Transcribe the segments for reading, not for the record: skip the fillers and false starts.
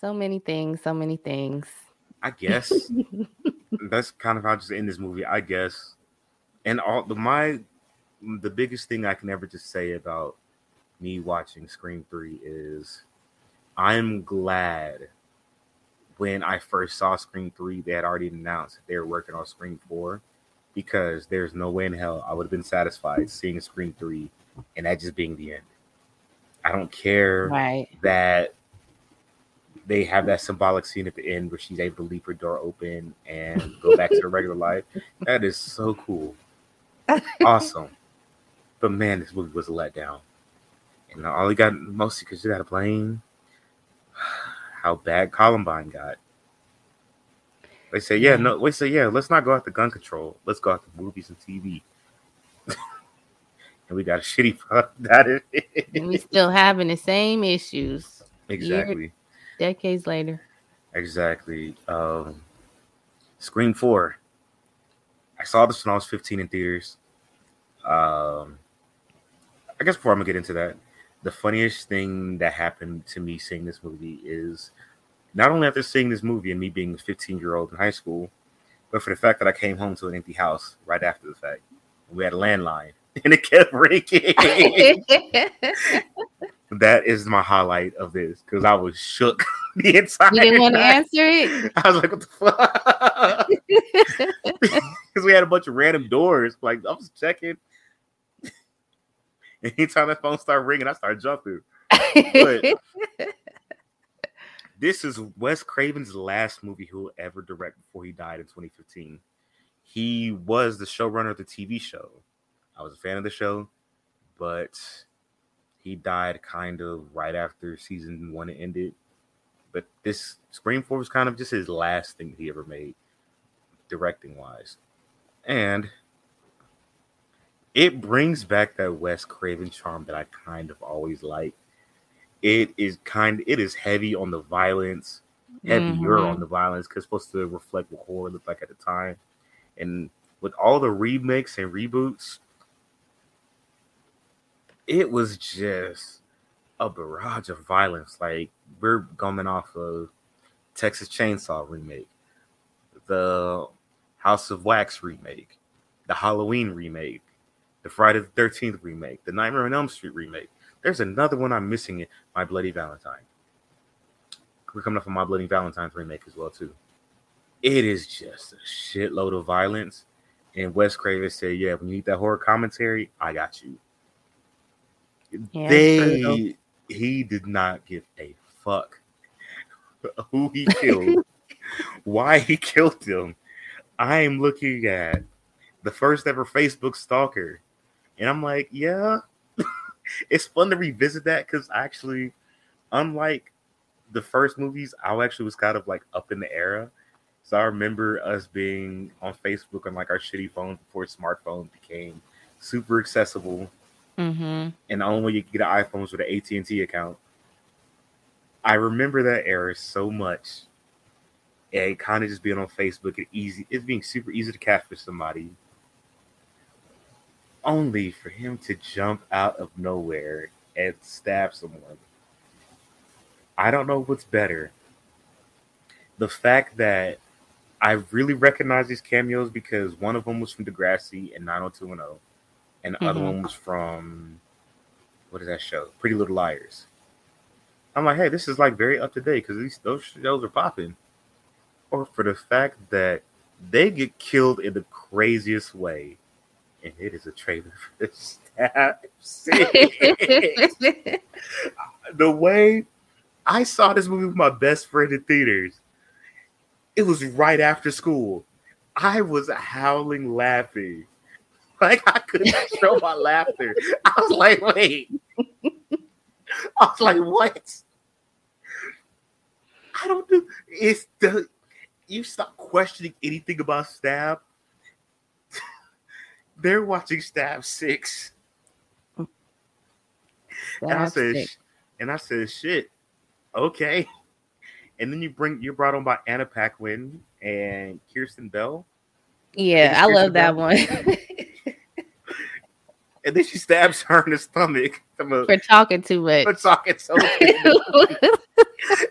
So many things. I guess that's kind of how I just end this movie, I guess. And the biggest thing I can ever just say about me watching Scream 3 is I'm glad when I first saw Scream 3, they had already announced that they were working on Scream 4, because there's no way in hell I would have been satisfied seeing Scream 3 and that just being the end. I don't care that they have that symbolic scene at the end where she's able to leave her door open and go back to her regular life. That is so cool. Awesome. But man, this movie was a letdown. And all he got mostly because you got to blame how bad Columbine got. They say, let's not go after gun control. Let's go after movies and TV. And we got a shitty product out of it. And we still having the same issues. Exactly. Decades later. Exactly. Scream 4. I saw this when I was 15 in theaters. I guess before I'm going to get into that, the funniest thing that happened to me seeing this movie is not only after seeing this movie and me being a 15-year-old in high school, but for the fact that I came home to an empty house right after the fact. We had a landline, and it kept ringing. That is my highlight of this, because I was shook the entire time. You didn't want to answer it? I was like, what the fuck? Because we had a bunch of random doors. Like, I was checking. Anytime that phone started ringing, I started jumping. But this is Wes Craven's last movie he'll ever direct before he died in 2015. He was the showrunner of the TV show. I was a fan of the show, but he died kind of right after season 1 ended. But this Scream 4 was kind of just his last thing he ever made, directing wise. And it brings back that Wes Craven charm that I kind of always like. It is heavy on the violence, heavier on the violence, because it's supposed to reflect what horror looked like at the time. And with all the remakes and reboots, it was just a barrage of violence. Like, we're coming off of Texas Chainsaw remake, the House of Wax remake, the Halloween remake, the Friday the 13th remake, the Nightmare on Elm Street remake. There's another one I'm missing, My Bloody Valentine. We're coming off of My Bloody Valentine's remake as well, too. It is just a shitload of violence. And Wes Craven said, yeah, when you need that horror commentary, I got you. Yeah, he did not give a fuck who he killed, why he killed them. I am looking at the first ever Facebook stalker, and I'm like, yeah, it's fun to revisit that, because actually, unlike the first movies, I actually was kind of like up in the era. So I remember us being on Facebook on like our shitty phones before smartphones became super accessible. Mm-hmm. And the only way you could get an iPhone was with an AT&T account. I remember that era so much. And kind of just being on Facebook, it's being super easy to catfish somebody. Only for him to jump out of nowhere and stab someone. I don't know what's better. The fact that I really recognize these cameos, because one of them was from Degrassi and 90210. And the other one was from, what is that show? Pretty Little Liars. I'm like, hey, this is like very up to date, because those shows are popping. Or for the fact that they get killed in the craziest way. And it is a trailer for the Stab. The way I saw this movie with my best friend in theaters, it was right after school. I was howling laughing. Like, I couldn't show my laughter. I was like, wait. I was like, what? I don't do... You stop questioning anything about Stab. They're watching Stab 6. And I said, shit, okay. And then you're brought on by Anna Paquin and Kirsten Bell. Yeah, I love that one. And then she stabs her in the stomach. For talking too much.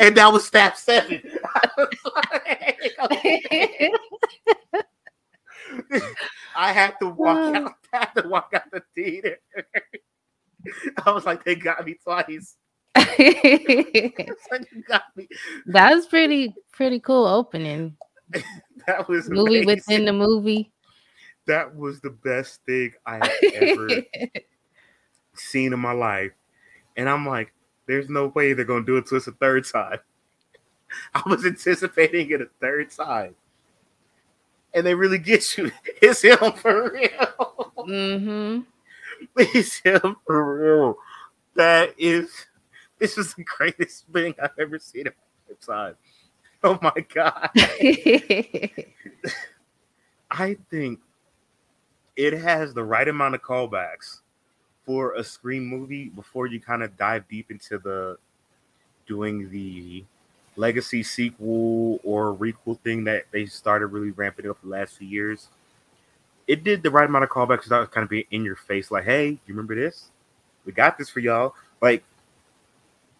and that was Stab 7. I was like, okay. I had to walk out the theater. I was like, they got me twice. That was pretty cool opening. That was amazing. Movie within the movie. That was the best thing I have ever seen in my life. And I'm like, there's no way they're going to do it to us a third time. I was anticipating it a third time. And they really get you. It's him for real. Mm-hmm. It's him for real. This is the greatest thing I've ever seen in my lifetime. Oh my God. I think it has the right amount of callbacks for a Scream movie before you kind of dive deep into doing the legacy sequel or requel thing that they started really ramping up the last few years. It did the right amount of callbacks without kind of being in your face, like, hey, you remember this? We got this for y'all. Like,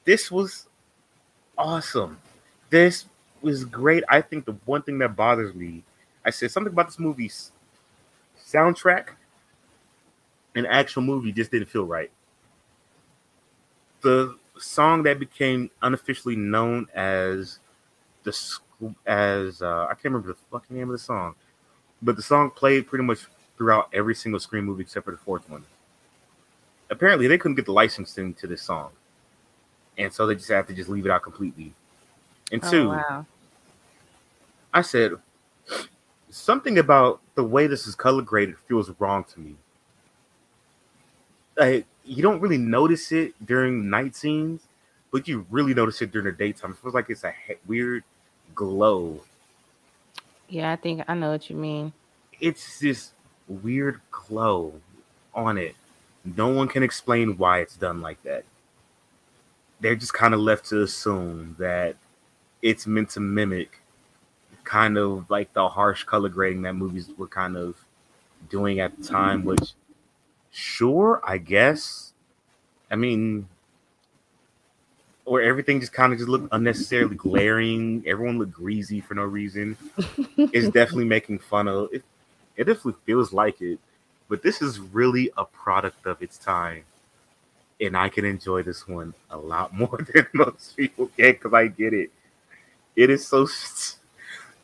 this was awesome. This was great. I think the one thing that bothers me, I said something about this movie's soundtrack and actual movie just didn't feel right. The song that became unofficially known as I can't remember the fucking name of the song, but the song played pretty much throughout every single Scream movie except for the fourth one. Apparently, they couldn't get the licensing to this song, and so they just had to just leave it out completely. And two, wow. I said something about the way this is color graded feels wrong to me. Like, you don't really notice it during night scenes, but you really notice it during the daytime. It feels like it's a weird glow. Yeah, I think I know what you mean. It's this weird glow on it. No one can explain why it's done like that. They're just kind of left to assume that it's meant to mimic kind of like the harsh color grading that movies were kind of doing at the time, which, sure, I guess. I mean, where everything just kind of just looked unnecessarily glaring. Everyone looked greasy for no reason. It's definitely making fun of it. It definitely feels like it. But this is really a product of its time. And I can enjoy this one a lot more than most people can because I get it. It is so...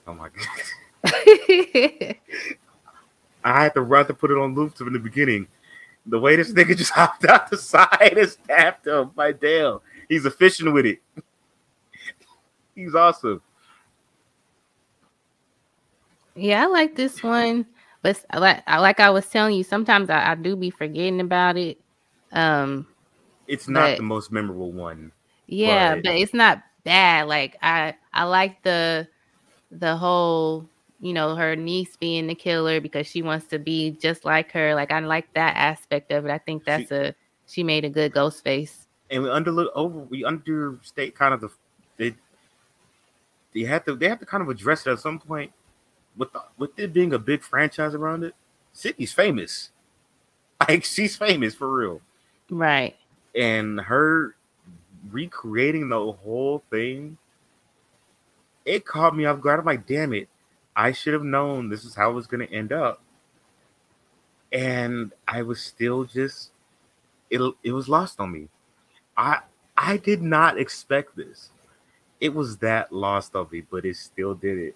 Oh, my God. I had to rather put it on loop in the beginning. The way this nigga just hopped out the side and stabbed him by Dale. He's efficient with it. He's awesome. Yeah, I like this one. But like I was telling you, sometimes I do be forgetting about it. It's not the most memorable one. Yeah, but it's not bad. Like, I like the whole, you know, her niece being the killer because she wants to be just like her. Like, I like that aspect of it. I think that's she made a good ghost face. And we understate kind of they have to kind of address it at some point with it being a big franchise around it. Sydney's famous. Like, she's famous for real. Right. And her recreating the whole thing, it caught me off guard. I'm like, damn it. I should have known this is how it was going to end up. And I was still just... It was lost on me. I did not expect this. It was that lost on me, but it still did it.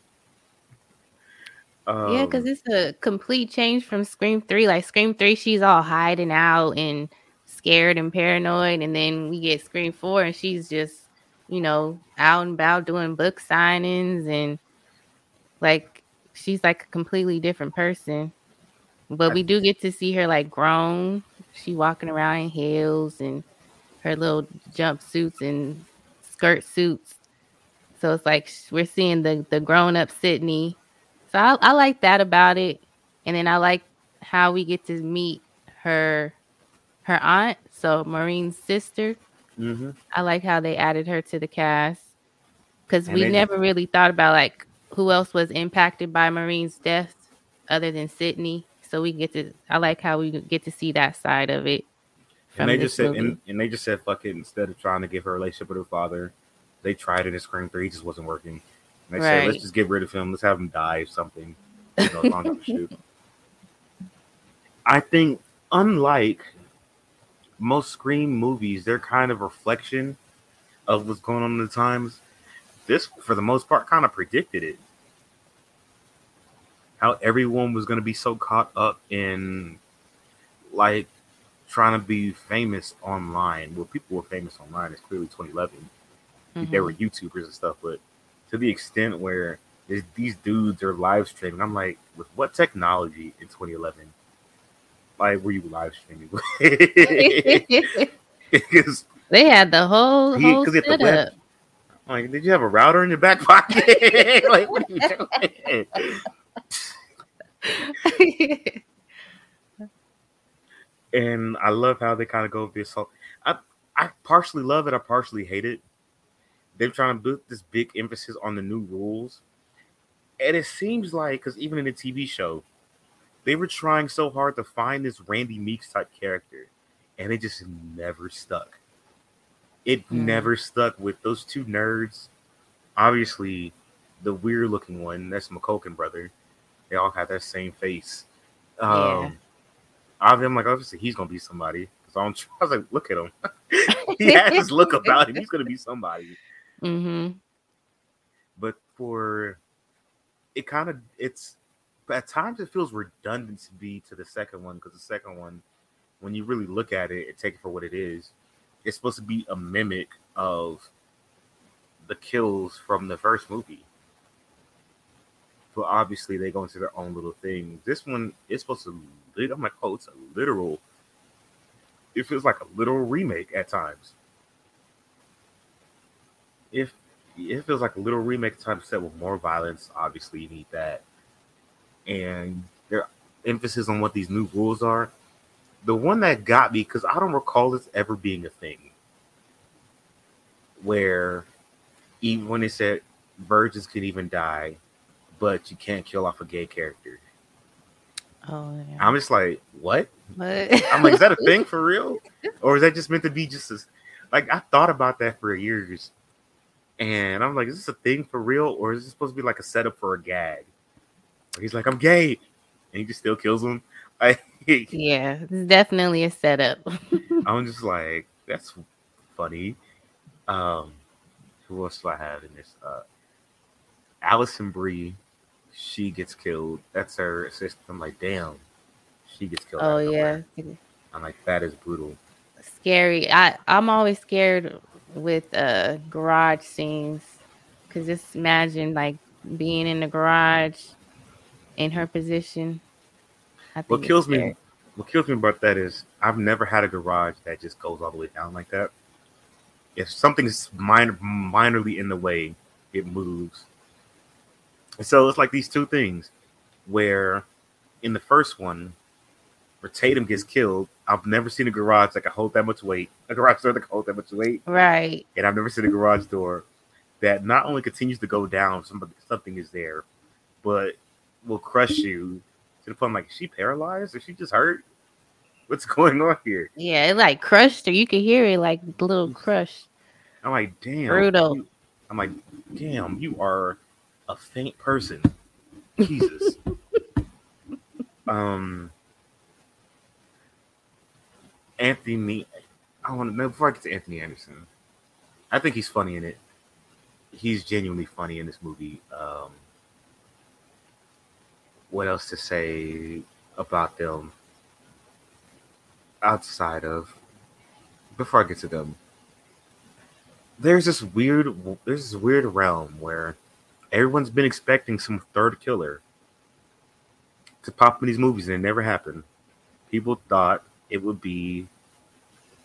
Yeah, because it's a complete change from Scream 3. Like, Scream 3, she's all hiding out and scared and paranoid. And then we get Scream 4, and she's just, you know, out and about doing book signings, and like she's like a completely different person. But we do get to see her like grown. She walking around in heels and her little jumpsuits and skirt suits. So it's like we're seeing the grown up Sydney. So I like that about it. And then I like how we get to meet her aunt, so Maureen's sister. Mm-hmm. I like how they added her to the cast because we never really thought about like who else was impacted by Maureen's death other than Sydney. So I like how we get to see that side of it. And they just said, fuck it, instead of trying to give her a relationship with her father, they tried it in Scream 3, it just wasn't working. And they said, let's just get rid of him. Let's have him die of something. You know, as long as we shoot. I think, unlike most Scream movies, they're kind of a reflection of what's going on in the times. This, for the most part, kind of predicted it. How everyone was going to be so caught up in, like, trying to be famous online. Well, people were famous online. It's clearly 2011. Mm-hmm. There were YouTubers and stuff, but to the extent where these dudes are live streaming, I'm like, with what technology in 2011? Like, were you live streaming? They had the whole setup. Like, did you have a router in your back pocket? Like, what are you doing? And I love how they kind of go with this whole. I partially love it. I partially hate it. They're trying to put this big emphasis on the new rules. And it seems like, because even in the TV show, they were trying so hard to find this Randy Meeks type character. And it just never stuck. It never stuck with those two nerds. Obviously, the weird looking one, that's McCulkin brother. They all have that same face. I'm like, obviously, he's going to be somebody. So I was like, look at him. He has this look about him. He's going to be somebody. Mm-hmm. But at times it feels redundant to the second one, because the second one, when you really look at it and take it for what it is, it's supposed to be a mimic of the kills from the first movie. But obviously they go into their own little thing. This one is supposed to, I'm like, oh, it's a literal, it feels like a literal remake at times. It feels like a little remake time set with more violence. Obviously, you need that. And their emphasis on what these new rules are. The one that got me, because I don't recall this ever being a thing, where even when they said virgins can even die, but you can't kill off a gay character. Oh, yeah. I'm just like, what? I'm like, is that a thing for real? Or is that just meant to be just as, like, I thought about that for years. And I'm like, is this a thing for real? Or is this supposed to be like a setup for a gag? He's like, I'm gay. And he just still kills him. Yeah, it's definitely a setup. I'm just like, that's funny. Who else do I have in this? Alison Brie, she gets killed. That's her assistant. I'm like, damn. She gets killed. Oh, yeah. I'm like, that is brutal. Scary. I'm always scared with garage scenes, because just imagine like being in the garage in her position. What kills me about that is I've never had a garage that just goes all the way down like that. If something's minorly in the way, it moves. And so it's like these two things where in the first one, where Tatum gets killed, I've never seen a garage that can hold that much weight. A garage door that can hold that much weight. Right. And I've never seen a garage door that not only continues to go down, something is there, but will crush you to the point, like, is she paralyzed? Is she just hurt? What's going on here? Yeah, it like crushed her. You could hear it like a little crush. I'm like, damn. Brutal. I'm like, damn, you are a faint person. Jesus. Before I get to Anthony Anderson, I think he's funny in it. He's genuinely funny in this movie. What else to say about them before I get to them? There's this weird realm where everyone's been expecting some third killer to pop in these movies, and it never happened. People thought it would be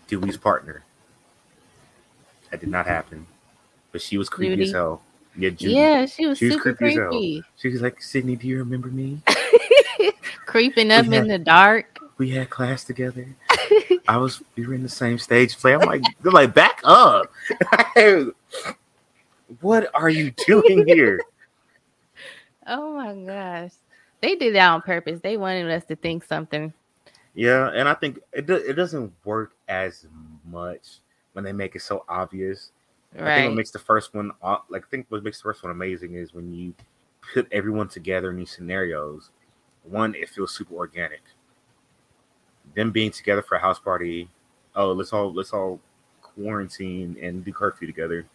Dewey's partner. That did not happen. But she was creepy as hell. Yeah, Judy. Yeah, she was super creepy. She was like, Sydney, do you remember me? Creeping up in the dark. We had class together. We were in the same stage play. I'm like, they're like, back up. What are you doing here? Oh my gosh. They did that on purpose. They wanted us to think something. Yeah, and I think it doesn't work as much when they make it so obvious. Right. I think what makes the first one, amazing is when you put everyone together in these scenarios. One, it feels super organic. Them being together for a house party. Oh, let's all quarantine and do curfew together.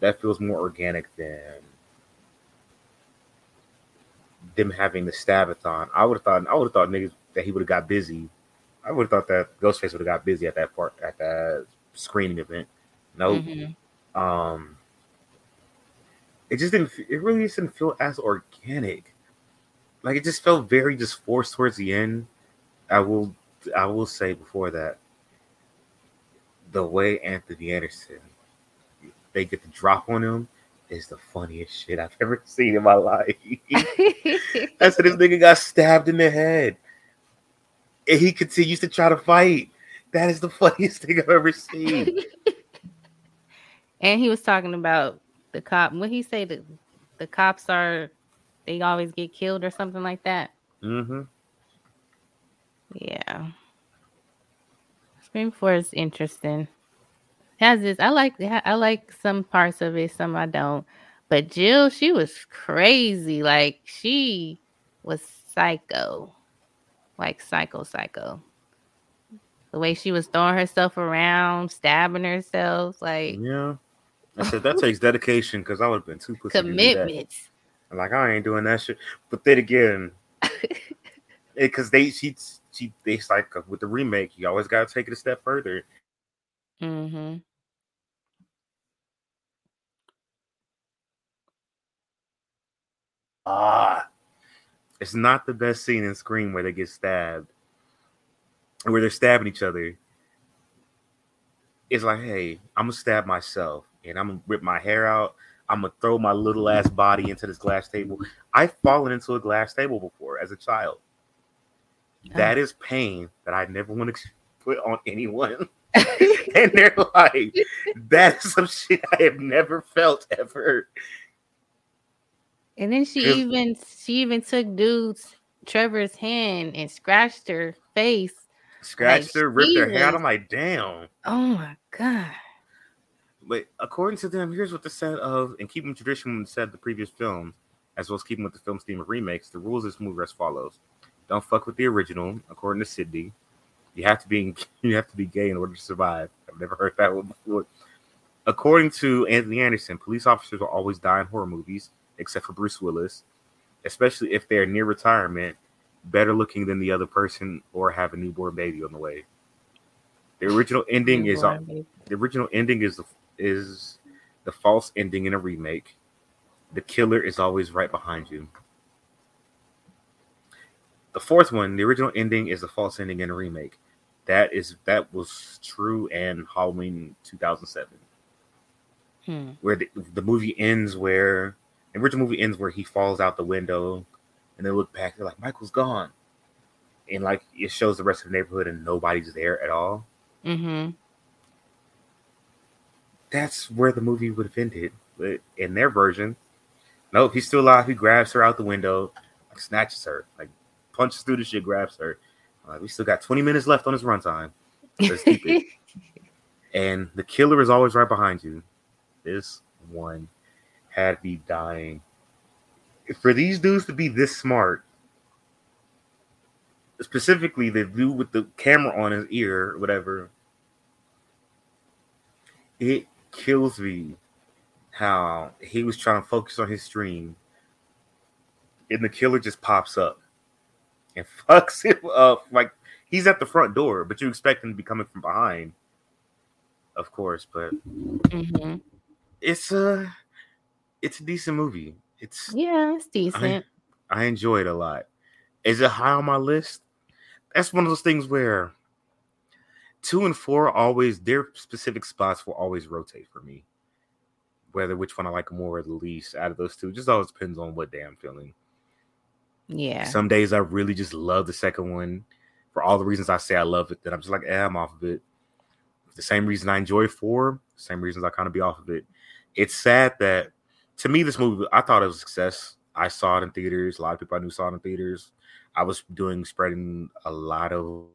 That feels more organic than them having the stab-a-thon. I would have thought niggas that he would have got busy. I would have thought that Ghostface would have got busy at that screening event. Nope. Mm-hmm. It really didn't feel as organic. Like, it just felt very just forced towards the end. I will say before that, the way Anthony Anderson, they get the drop on him, is the funniest shit I've ever seen in my life. That's how this nigga got stabbed in the head, and he continues to try to fight. That is the funniest thing I've ever seen. And he was talking about the cop. What he say? The cops they always get killed or something like that. Mm-hmm. Yeah. Scream 4 is interesting. It has this? I like some parts of it, some I don't. But Jill, she was crazy. Like, she was psycho, like psycho. The way she was throwing herself around, stabbing herself, like, yeah. I said that takes dedication, because I would have been too pussy. Commitments. To like, I ain't doing that shit. But then again, because it's like with the remake, you always gotta take it a step further. Mm-hmm. It's not the best scene in Scream where they get stabbed, where they're stabbing each other. It's like, hey, I'm gonna stab myself, and I'm gonna rip my hair out. I'm gonna throw my little ass body into this glass table. I've fallen into a glass table before as a child. That is pain that I never want to put on anyone in their life. That is some shit I have never felt ever. And then she even took Trevor's hand and scratched her face. Ripped her hair out. I'm like, damn. Oh my God. But according to them, here's what they said of, and keeping tradition said the previous film, as well as keeping with the film's theme of remakes, the rules of this movie are as follows. Don't fuck with the original, according to Sydney. You have to be gay in order to survive. I've never heard that one before. According to Anthony Anderson, police officers will always die in horror movies, except for Bruce Willis, especially if they're near retirement, better looking than the other person, or have a newborn baby on the way. The original ending is the false ending in a remake. The killer is always right behind you. The fourth one, the original ending is a false ending in a remake. That was true in Halloween 2007, where the movie ends where the original movie ends where he falls out the window, and they look back, they're like, Michael's gone, and like it shows the rest of the neighborhood and nobody's there at all. Mm-hmm. That's where the movie would have ended, but in their version, no, he's still alive. He grabs her out the window, like snatches her, like, punches through the shit, grabs her. We still got 20 minutes left on his runtime. Let's keep it. And the killer is always right behind you. This one had me dying. For these dudes to be this smart, specifically the dude with the camera on his ear, or whatever, it kills me how he was trying to focus on his stream, and the killer just pops up and fucks him up. Like, he's at the front door, but you expect him to be coming from behind, of course. But mm-hmm. it's a decent movie. It's decent. I enjoy it a lot. Is it high on my list? That's one of those things where 2 and 4 always, their specific spots will always rotate for me, whether which one I like more or the least out of those two. Just always depends on what day I'm feeling. Yeah. Some days I really just love the second one for all the reasons I say I love it, that I'm just like, I'm off of it. The same reason I enjoy 4, same reasons I kind of be off of it. It's sad that, to me, this movie, I thought it was a success. I saw it in theaters. A lot of people I knew saw it in theaters. I was spreading a lot of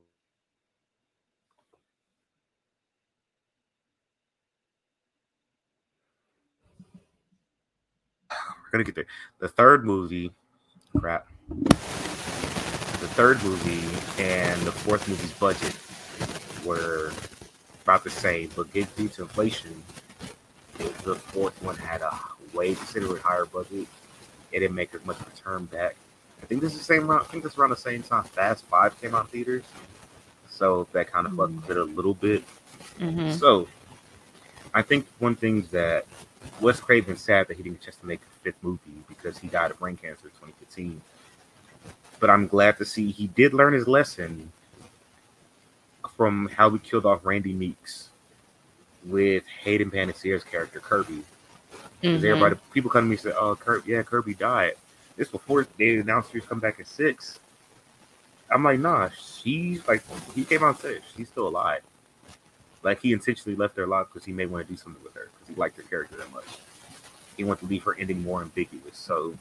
We're gonna get there. The third movie, crap. The third movie and the fourth movie's budget were about the same, but due to inflation, the fourth one had a way considerably higher budget. It didn't make as much return back. I think this is the same round. I think this around the same time Fast Five came out theaters, so that kind of fucked it a little bit. Mm-hmm. So, I think one thing that Wes Craven's sad that he didn't get a chance to make a fifth movie because he died of brain cancer in 2015. But I'm glad to see he did learn his lesson from how we killed off Randy Meeks with Hayden Panettiere's character Kirby. Because everybody, people come to me and say, "Oh, Kirby died." This before they announced she was coming back at 6. I'm like, nah, he came out 6. She's still alive. Like, he intentionally left her alive because he may want to do something with her because he liked her character that much. He wanted to leave her ending more ambiguous. So,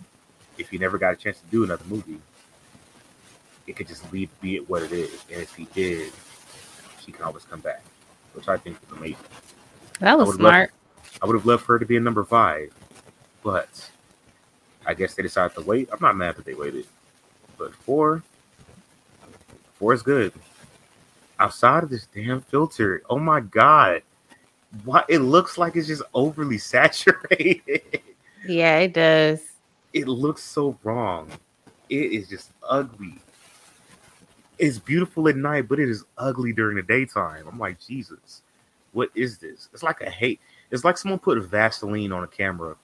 if he never got a chance to do another movie, it could just be it what it is. And if he did, she can always come back, which I think is amazing. That was smart. I would have loved her to be a number 5, but I guess they decided to wait. I'm not mad that they waited, but 4 is good. Outside of this damn filter, oh my god, why it looks like it's just overly saturated. Yeah, it does. It looks so wrong. It is just ugly. It's beautiful at night, but it is ugly during the daytime. I'm like, Jesus, what is this? It's like a hate. It's like someone put Vaseline on a camera.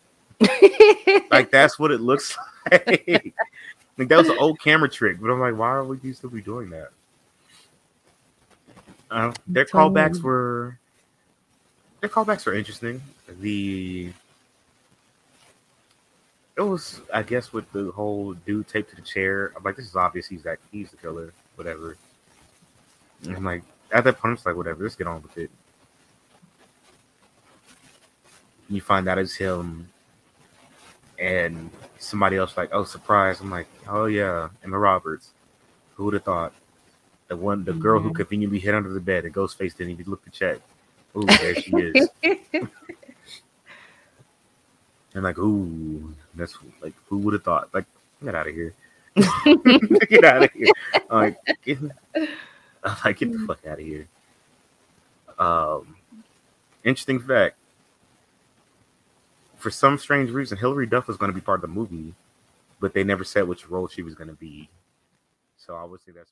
Like, that's what it looks like. Like, that was an old camera trick, but I'm like, why are we still be doing that? Their callbacks were interesting. It was, I guess, with the whole dude taped to the chair. I'm like, this is obvious. He's the killer, whatever. And I'm like, at that point, I'm just like, whatever. Let's get on with it. You find out it's him, and somebody else like, oh, surprise. I'm like, oh yeah, Emma Roberts. Who would have thought? The girl who conveniently hid under the bed and Ghostface didn't even look to check. Ooh, there she is. And like, ooh, that's like, who would have thought? Like, get out of here. Get out of here. I'm like, get the fuck out of here. Interesting fact. For some strange reason, Hilary Duff was going to be part of the movie, but they never said which role she was going to be. So I would say that's